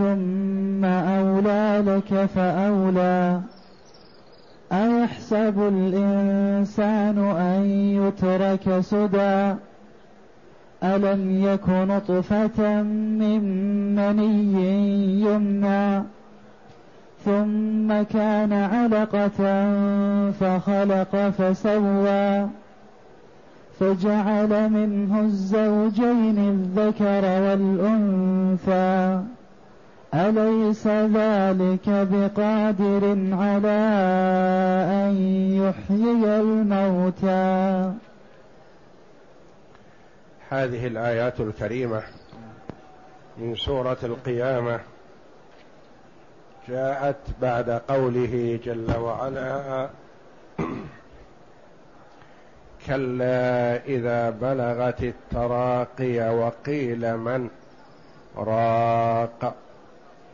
ثم أولى لك فأولى أيحسب الإنسان أن يترك سدى ألم يك نطفة من مني يمنى ثم كان علقة فخلق فسوى فجعل منه الزوجين الذكر والأنثى أليس ذلك بقادر على أن يحيي الموتى؟ هذه الآيات الكريمة من سورة القيامة جاءت بعد قوله جل وعلا كلا إذا بلغت التراقي وقيل من راق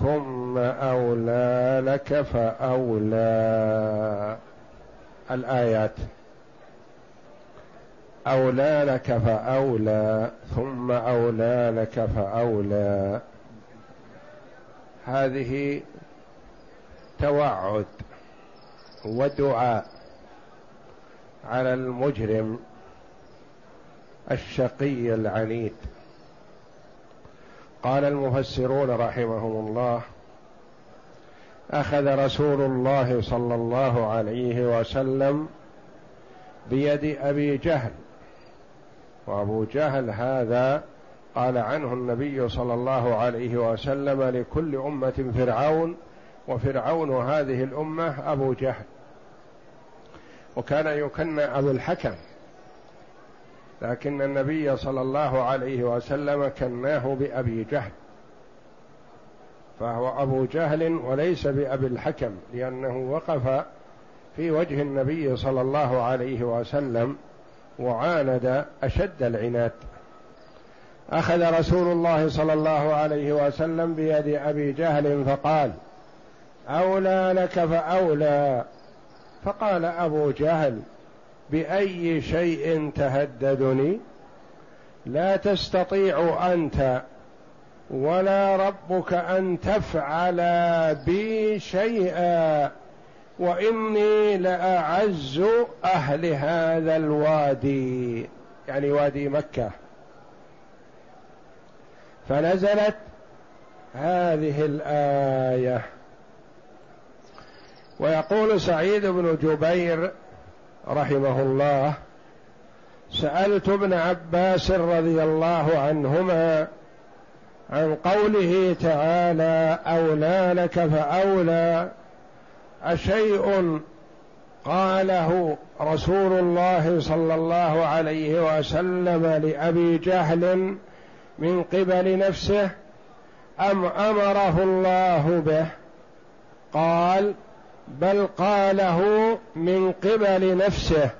ثم أولى لك فأولى. الآيات أولى لك فأولى ثم أولى لك فأولى هذه توعد ودعاء على المجرم الشقي العنيد. قال المفسرون رحمهم الله أخذ رسول الله صلى الله عليه وسلم بيد أبي جهل، وأبو جهل هذا قال عنه النبي صلى الله عليه وسلم لكل أمة فرعون، وفرعون هذه الأمة أبو جهل، وكان يكنى أبو الحكم، لكن النبي صلى الله عليه وسلم كناه بأبي جهل، فهو أبو جهل وليس بأبي الحكم، لأنه وقف في وجه النبي صلى الله عليه وسلم وعاند أشد العناد. أخذ رسول الله صلى الله عليه وسلم بيد أبي جهل فقال أولى لك فأولى، فقال أبو جهل بأي شيء تهددني؟ لا تستطيع أنت ولا ربك أن تفعل بي شيئا، وإني لأعز أهل هذا الوادي، يعني وادي مكة. فنزلت هذه الآية. ويقول سعيد بن جبير رحمه الله سألت ابن عباس رضي الله عنهما عن قوله تعالى أولى لك فأولى أشيء قاله رسول الله صلى الله عليه وسلم لأبي جهل من قبل نفسه أم أمره الله به؟ قال بل قاله من قبل نفسه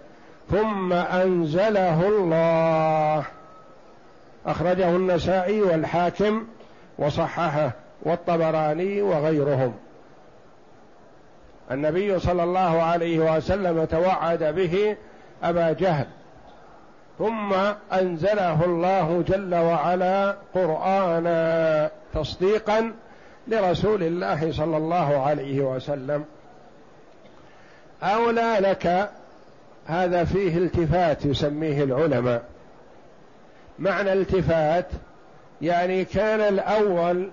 ثم أنزله الله. أخرجه النسائي والحاكم وصححه والطبراني وغيرهم. النبي صلى الله عليه وسلم توعد به أبا جهل ثم أنزله الله جل وعلا قرآنا تصديقا لرسول الله صلى الله عليه وسلم. أولى لك هذا فيه التفات يسميه العلماء. معنى التفات يعني كان الأول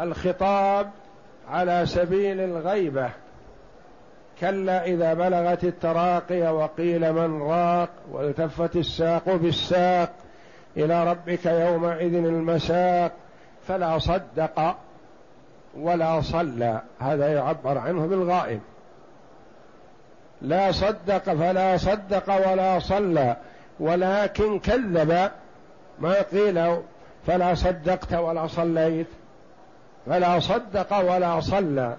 الخطاب على سبيل الغيبة، كلا إذا بلغت التراقي وقيل من راق والتفت الساق بالساق إلى ربك يومئذ المساق فلا صدق ولا صلى، هذا يعبر عنه بالغائب، لا صدق فلا صدق ولا صلى ولكن كذب ما قيل فلا صدقت ولا صليت، فلا صدق ولا صلى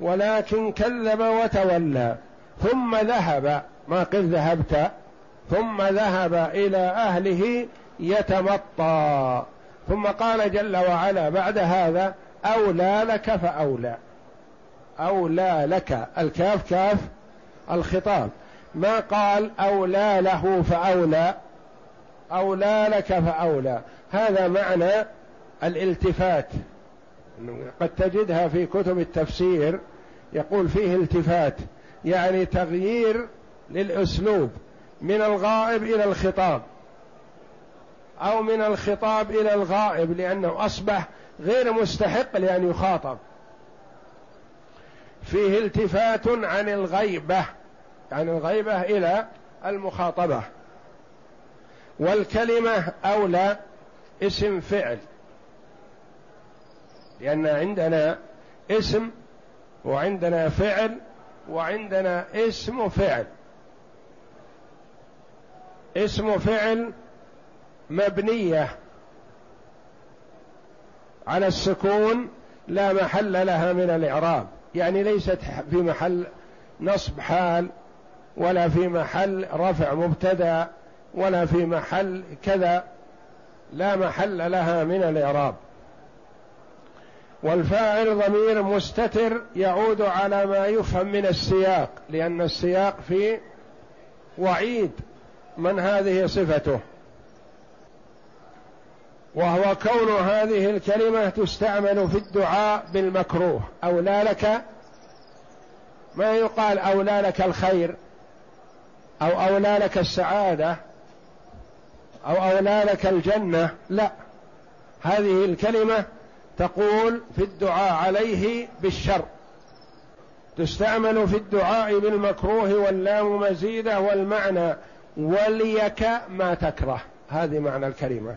ولكن كذب وتولى. ثم ذهب، ما قل ذهبت، ثم ذهب إلى أهله يتمطى. ثم قال جل وعلا بعد هذا: أولى لك فأولى. أولى لك، الكاف كاف الخطاب، ما قال أولى له فأولى. أولى لك فأولى هذا معنى الالتفات، قد تجدها في كتب التفسير يقول فيه التفات، يعني تغيير للأسلوب من الغائب إلى الخطاب أو من الخطاب إلى الغائب، لأنه أصبح غير مستحق لأن يخاطب. فيه التفات عن الغيبة، عن الغيبة إلى المخاطبة. والكلمة أولى اسم فعل، لأن عندنا اسم وعندنا فعل وعندنا اسم فعل. اسم فعل مبنية على السكون لا محل لها من الإعراب، يعني ليست في محل نصب حال ولا في محل رفع مبتدأ ولا في محل كذا، لا محل لها من الإعراب. والفاعل ضمير مستتر يعود على ما يفهم من السياق، لأن السياق في وعيد من هذه صفته، وهو كون هذه الكلمة تستعمل في الدعاء بالمكروه. أولى لك، ما يقال أولى لك الخير أو أولى لك السعادة أو أولى لك الجنة، لا، هذه الكلمة تقول في الدعاء عليه بالشر، تستعمل في الدعاء بالمكروه، واللام مزيدة، والمعنى وليك ما تكره، هذه معنى الكلمة،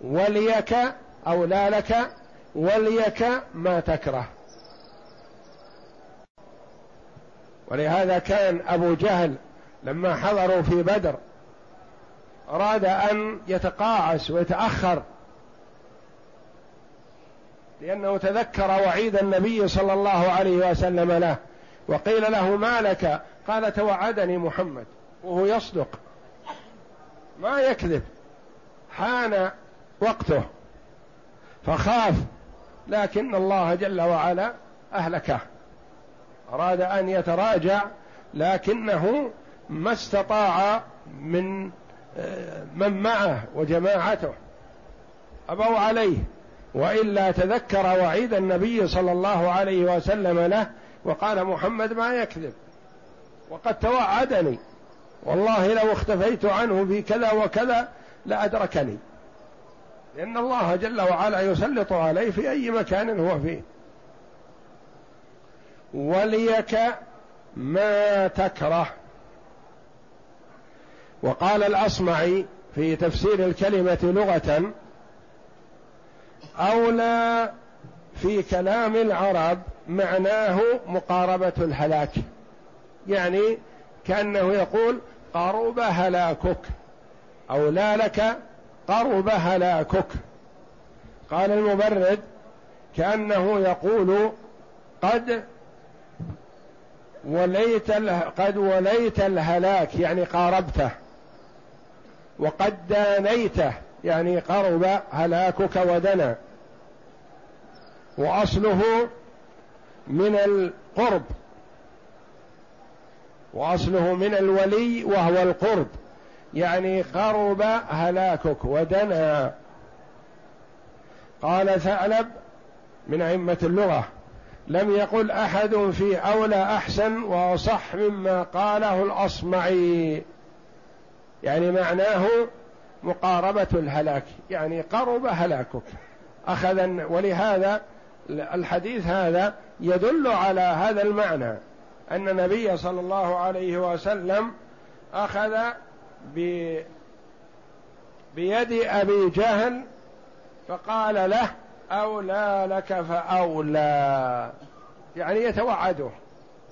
وليك أولى لك وليك ما تكره. ولهذا كان أبو جهل لما حضروا في بدر أراد أن يتقاعس ويتأخر، لأنه تذكر وعيد النبي صلى الله عليه وسلم له، وقيل له: ما لك؟ قال: توعدني محمد، وهو يصدق ما يكذب، حان وقته فخاف، لكن الله جل وعلا أهلكه. أراد أن يتراجع لكنه ما استطاع من معه وجماعته، أبوا عليه، وإلا تذكر وعيد النبي صلى الله عليه وسلم له وقال: محمد ما يكذب، وقد توعدني، والله لو اختفيت عنه في كذا وكذا لأدركني، لأن الله جل وعلا يسلط عليه في أي مكان هو فيه. وليك ما تكره. وقال الأصمعي في تفسير الكلمة لغة: أولى في كلام العرب معناه مقاربة الهلاك، يعني كأنه يقول: قرب هلاكك، أولى لك قرب هلاكك. قال المبرد: كأنه يقول: قد وليت الهلاك، يعني قاربته، وقد دانيته، يعني قرب هلاكك ودنا. وأصله من القرب، وأصله من الولي وهو القرب، يعني قرب هلاكك ودنا. قال ثعلب من أئمة اللغة: لم يقل أحد في أولى أحسن وأصح مما قاله الأصمعي، يعني معناه مقاربة الهلاك، يعني قرب هلاكك أخذا. ولهذا الحديث هذا يدل على هذا المعنى، أن النبي صلى الله عليه وسلم أخذ بيد أبي جهل فقال له: أولى لك فأولى، يعني يتوعده،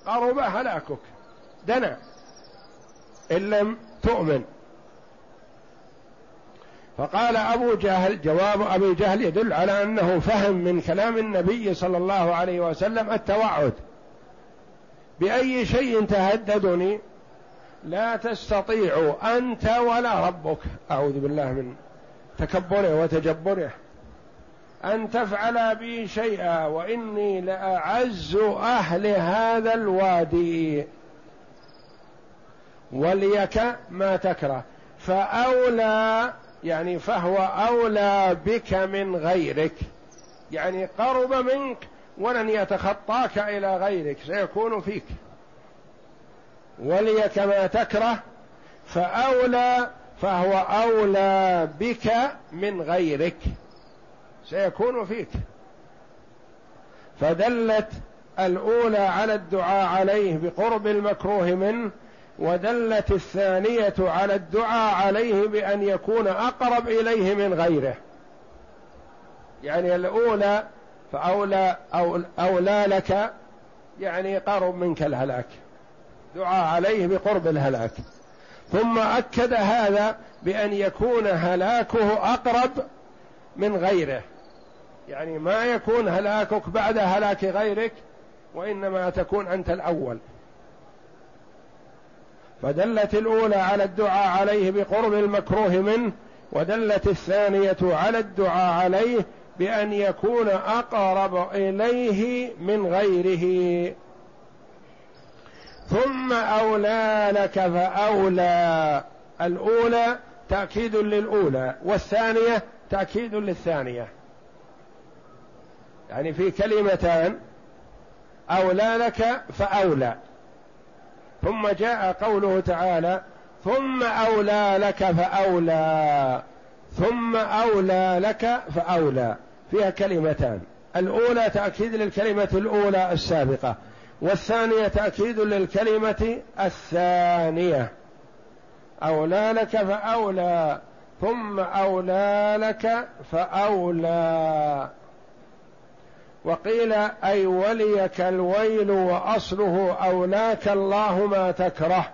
قرب هلاكك، دنا إن لم تؤمن. فقال أبو جهل، جواب أبي جهل يدل على أنه فهم من كلام النبي صلى الله عليه وسلم التوعد: بأي شيء تهددني لا تستطيع أنت ولا ربك، أعوذ بالله من تكبره وتجبره، أن تفعل بي شيئا، وإني لأعز أهل هذا الوادي وليك ما تكره، فأولى يعني فهو أولى بك من غيرك، يعني قرب منك ولن يتخطاك إلى غيرك، سيكون فيك. وليك ما تكره فأولى، فهو أولى بك من غيرك، سيكون فيك. فدلت الأولى على الدعاء عليه بقرب المكروه منه، ودلت الثانية على الدعاء عليه بأن يكون أقرب إليه من غيره، يعني الأولى فأولى أولى لك يعني قرب منك الهلاك، دعاء عليه بقرب الهلاك. ثم أكد هذا بأن يكون هلاكه أقرب من غيره، يعني ما يكون هلاكك بعد هلاك غيرك، وإنما تكون أنت الأول. فدلت الأولى على الدعاء عليه بقرب المكروه منه، ودلت الثانية على الدعاء عليه بأن يكون أقرب إليه من غيره. ثم أولى لك فأولى، الأولى تأكيد للأولى والثانية تأكيد للثانية، يعني في كلمتان: أولى لك فأولى. ثم جاء قوله تعالى: ثم أولى لك فأولى، ثم أولى لك فأولى، فيها كلمتان: الأولى تأكيد للكلمة الأولى السابقة، والثانية تأكيد للكلمة الثانية. أولى لك فأولى، ثم أولى لك فأولى. وقيل: أي وليك الويل، وأصله أولاك الله ما تكره،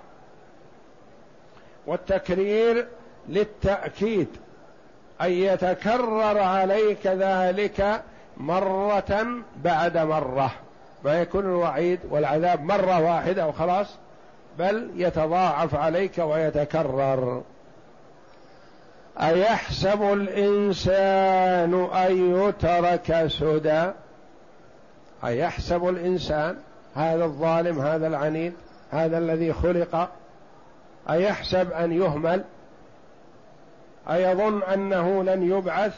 والتكرير للتأكيد، أي يتكرر عليك ذلك مرة بعد مرة، ما يكون الوعيد والعذاب مرة واحدة وخلاص، بل يتضاعف عليك ويتكرر. أيحسب الإنسان أن يترك سدى، أيحسب الإنسان، هذا الظالم، هذا العنيد، هذا الذي خلق، أيحسب أن يهمل، أيظن أنه لن يبعث،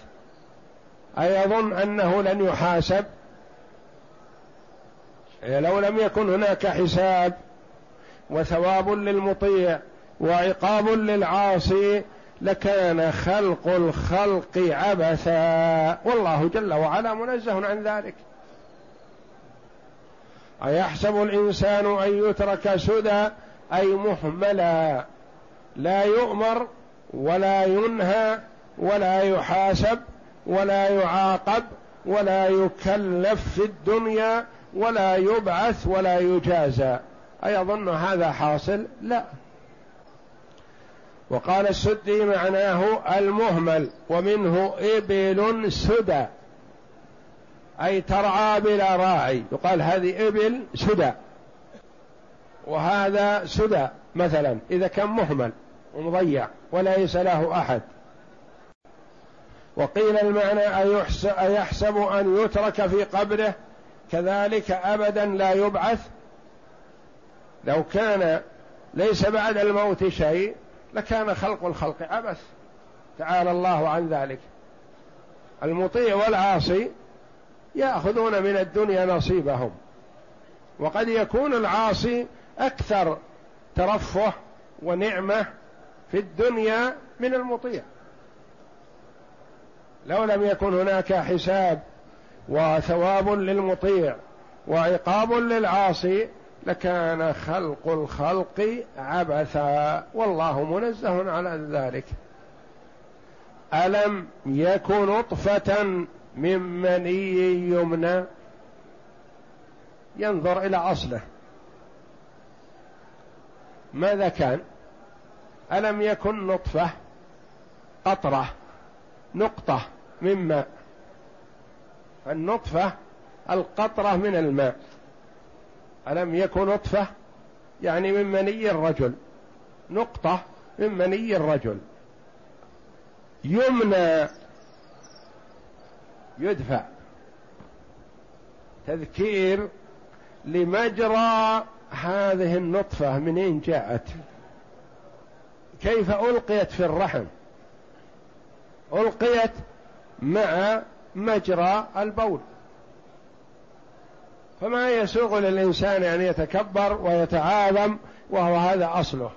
أيظن أنه لن يحاسب، لو لم يكن هناك حساب وثواب للمطيع وعقاب للعاصي لكان خلق الخلق عبثا، والله جل وعلا منزه عن ذلك. أيحسب الإنسان أن يترك سدى، أي مهملا، لا يؤمر ولا ينهى ولا يحاسب ولا يعاقب ولا يكلف في الدنيا ولا يبعث ولا يجازى. أيظن هذا حاصل؟ لا. وقال السدي: معناه المهمل، ومنه إبل سدى، أي ترعى بلا راعي، يقال هذه إبل سدى وهذا سدى مثلا، إذا كان مهمل ومضيع وليس له أحد. وقيل المعنى: أيحسب أن يترك في قبره كذلك أبدا لا يبعث، لو كان ليس بعد الموت شيء لكان خلق الخلق عبث، تعالى الله عن ذلك. المطيع والعاصي يأخذون من الدنيا نصيبهم، وقد يكون العاصي أكثر ترفه ونعمة في الدنيا من المطيع، لو لم يكن هناك حساب وثواب للمطيع وعقاب للعاصي لكان خلق الخلق عبثا، والله منزه على ذلك. ألم يك نطفة من مني يمنى، ينظر إلى أصله ماذا كان. ألم يكن نطفة، قطرة، نقطة من ماء. النطفة القطرة من الماء. ألم يكن نطفة يعني من مني الرجل، نقطة من مني الرجل يمنى يدفع، تذكير لمجرى هذه النطفة، منين جاءت، كيف ألقيت في الرحم، ألقيت مع مجرى البول. فما يسوغ للإنسان أن يتكبر ويتعاظم وهو هذا أصله،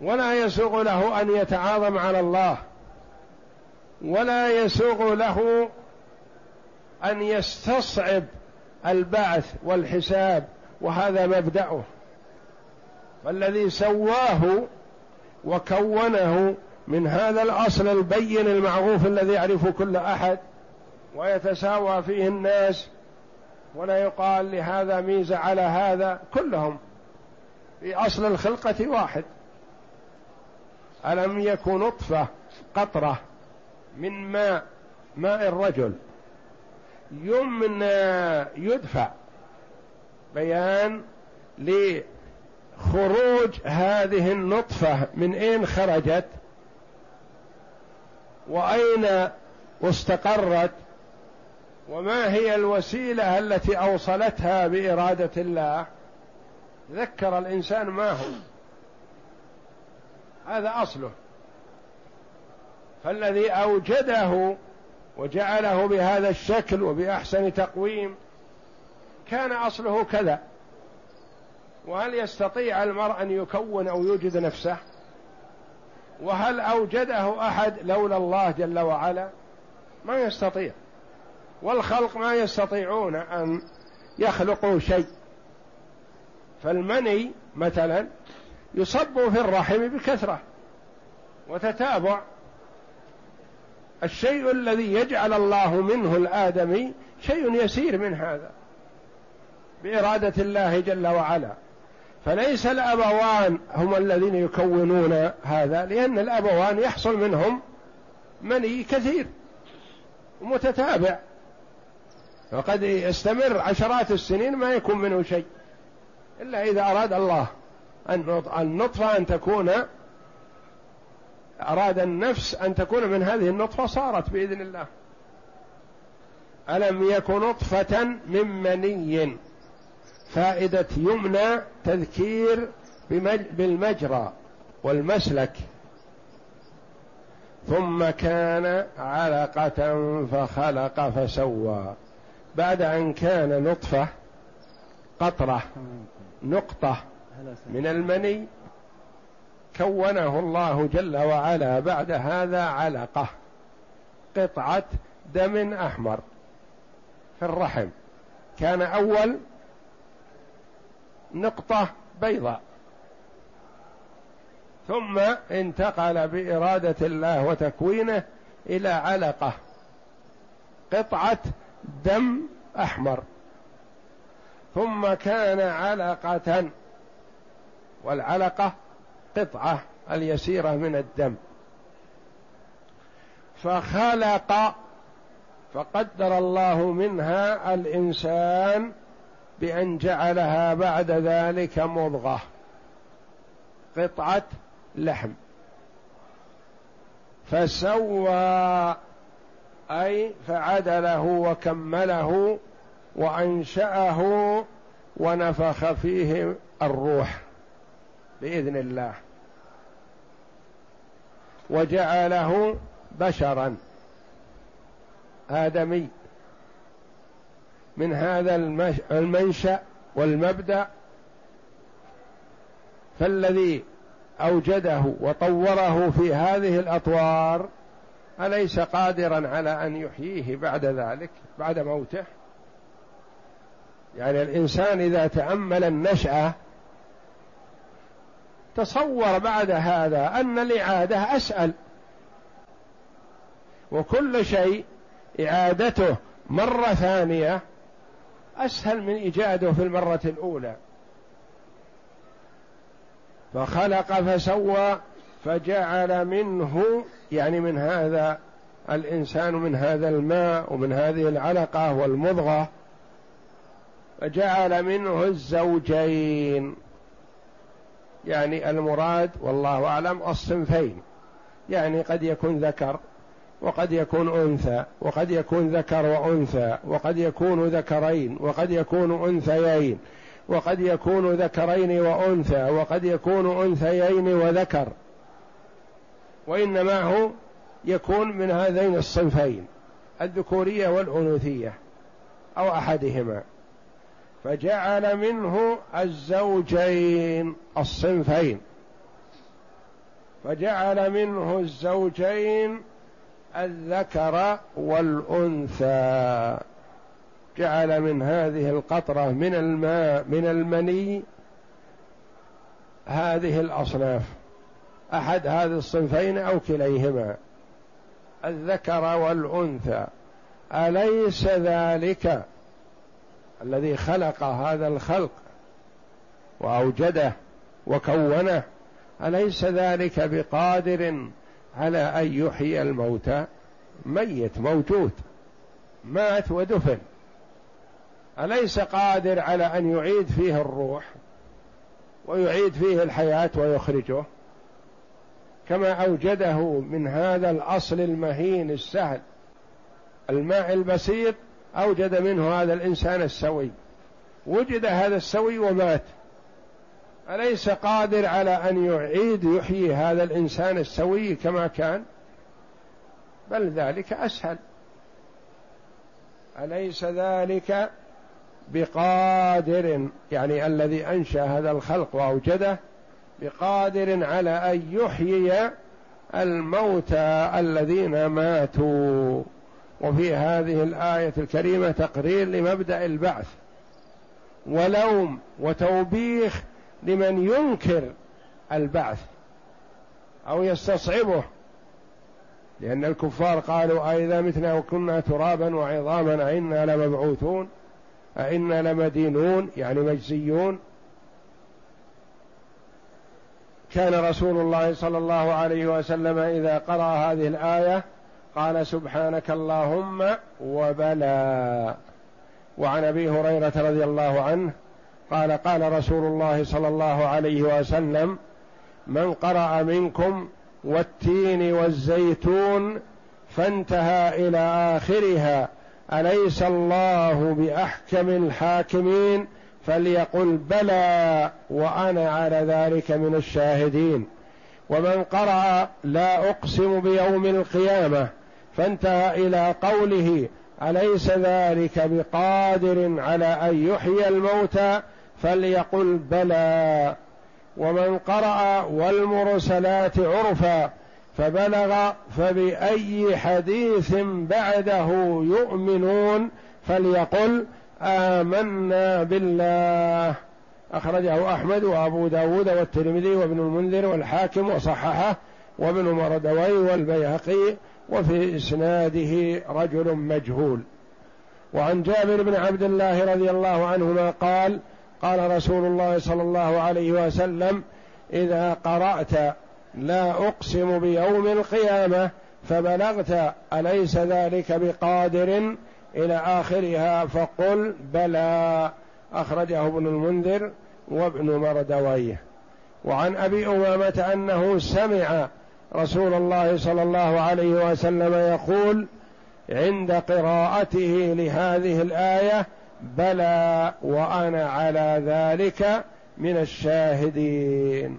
ولا يسوغ له أن يتعاظم على الله، ولا يسوغ له أن يستصعب البعث والحساب، وهذا مبدأه. فالذي سواه وكونه من هذا الأصل البين المعروف الذي يعرفه كل أحد ويتساوى فيه الناس، ولا يقال لهذا ميزة على هذا، كلهم في أصل الخلقة واحد. ألم يكن نطفة قطرة من ماء الرجل يمنى يدفع، بيان لخروج هذه النطفة، من أين خرجت وأين واستقرت، وما هي الوسيلة التي أوصلتها بإرادة الله. ذكر الإنسان ما هو، هذا أصله. فالذي أوجده وجعله بهذا الشكل وبأحسن تقويم كان أصله كذا، وهل يستطيع المرء أن يكون أو يوجد نفسه؟ وهل أوجده أحد لولا الله جل وعلا؟ ما يستطيع، والخلق ما يستطيعون أن يخلقوا شيء. فالمني مثلا يصب في الرحم بكثرة وتتابع، الشيء الذي يجعل الله منه الآدمي شيء يسير من هذا بإرادة الله جل وعلا. فليس الأبوان هم الذين يكونون هذا، لأن الأبوان يحصل منهم مني كثير ومتتابع، وقد يستمر عشرات السنين ما يكون منه شيء، إلا إذا أراد الله النطفة أن تكون، أراد النفس أن تكون من هذه النطفة، صارت بإذن الله. ألم يكن نطفة من مني، فائدة يمنى تذكير بالمجرى والمسلك. ثم كان علقة فخلق فسوى، بعد أن كان نطفة قطرة نقطة من المني، كونه الله جل وعلا بعد هذا علقة، قطعة دم أحمر في الرحم. كان أول نقطة بيضاء، ثم انتقل بإرادة الله وتكوينه إلى علقة، قطعة دم أحمر. ثم كان علقة، والعلقة قطعة اليسيرة من الدم، فخلق، فقدر الله منها الإنسان بأن جعلها بعد ذلك مضغة، قطعة لحم. فسوى أي فعدله وكمله وأنشأه ونفخ فيه الروح بإذن الله، وجعله بشرا آدمي من هذا المنشأ والمبدأ. فالذي أوجده وطوره في هذه الأطوار أليس قادرا على أن يحييه بعد ذلك بعد موته؟ يعني الإنسان إذا تأمل النشأة تصور بعد هذا أن الإعادة أسهل، وكل شيء إعادته مرة ثانية أسهل من إيجاده في المرة الأولى. فخلق فسوى، فجعل منه، يعني من هذا الإنسان، من هذا الماء ومن هذه العلقة والمضغة، فجعل منه الزوجين، يعني المراد والله أعلم الصنفين، يعني قد يكون ذكر وقد يكون أنثى، وقد يكون ذكر وأنثى، وقد يكون ذكرين، وقد يكون أنثيين، وقد يكون ذكرين وأنثى، وقد يكون أنثيين وذكر، وإنما هو يكون من هذين الصنفين الذكورية والأنوثية أو أحدهما، فجعل منه الزوجين الصنفين، فجعل منه الزوجين الذكر والأنثى، جعل من هذه القطرة من الماء من المني هذه الأصناف، أحد هذه الصنفين أو كليهما، الذكر والأنثى. أليس ذلك الذي خلق هذا الخلق وأوجده وكونه، أليس ذلك بقادر على أن يحيي الموتى؟ ميت موجود، مات ودفن، أليس قادر على أن يعيد فيه الروح ويعيد فيه الحياة ويخرجه كما أوجده من هذا الأصل المهين السهل الماء البسيط؟ أوجد منه هذا الإنسان السوي، وجد هذا السوي ومات، أليس قادر على أن يعيد يحيي هذا الإنسان السوي كما كان؟ بل ذلك أسهل. أليس ذلك بقادر، يعني الذي أنشأ هذا الخلق وأوجده، بقادر على أن يحيي الموتى الذين ماتوا. وفي هذه الآية الكريمة تقرير لمبدأ البعث، ولوم وتوبيخ لمن ينكر البعث أو يستصعبه، لأن الكفار قالوا أئذا متنا وكنا ترابا وعظاما أئنا لمبعوثون أئنا لمدينون، يعني مجزيون. كان رسول الله صلى الله عليه وسلم إذا قرأ هذه الآية قال سبحانك اللهم وبلا. وعن أبي هريرة رضي الله عنه قال قال رسول الله صلى الله عليه وسلم من قرأ منكم والتين والزيتون فانتهى إلى آخرها أليس الله بأحكم الحاكمين فليقل بلى وأنا على ذلك من الشاهدين. ومن قرأ لا أقسم بيوم القيامة فانتهى إلى قوله أليس ذلك بقادر على أن يحيي الموتى فليقل بلى. ومن قرأ والمرسلات عرفا فبلغ فبأي حديث بعده يؤمنون فليقل آمنا بالله. أخرجه أحمد وأبو داود والترمذي وابن المنذر والحاكم وصححه وابن مردوي والبيهقي، وفي إسناده رجل مجهول. وعن جابر بن عبد الله رضي الله عنهما قال قال رسول الله صلى الله عليه وسلم إذا قرأت لا أقسم بيوم القيامة فبلغت أليس ذلك بقادر إلى آخرها فقل بلى. أخرجه ابن المنذر وابن مردويه. وعن أبي أمامة أنه سمع رسول الله صلى الله عليه وسلم يقول عند قراءته لهذه الآية بلى وأنا على ذلك من الشاهدين.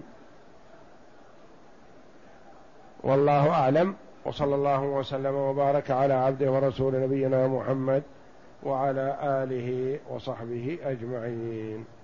والله أعلم، وصلى الله وسلم وبارك على عبده ورسول نبينا محمد وعلى آله وصحبه أجمعين.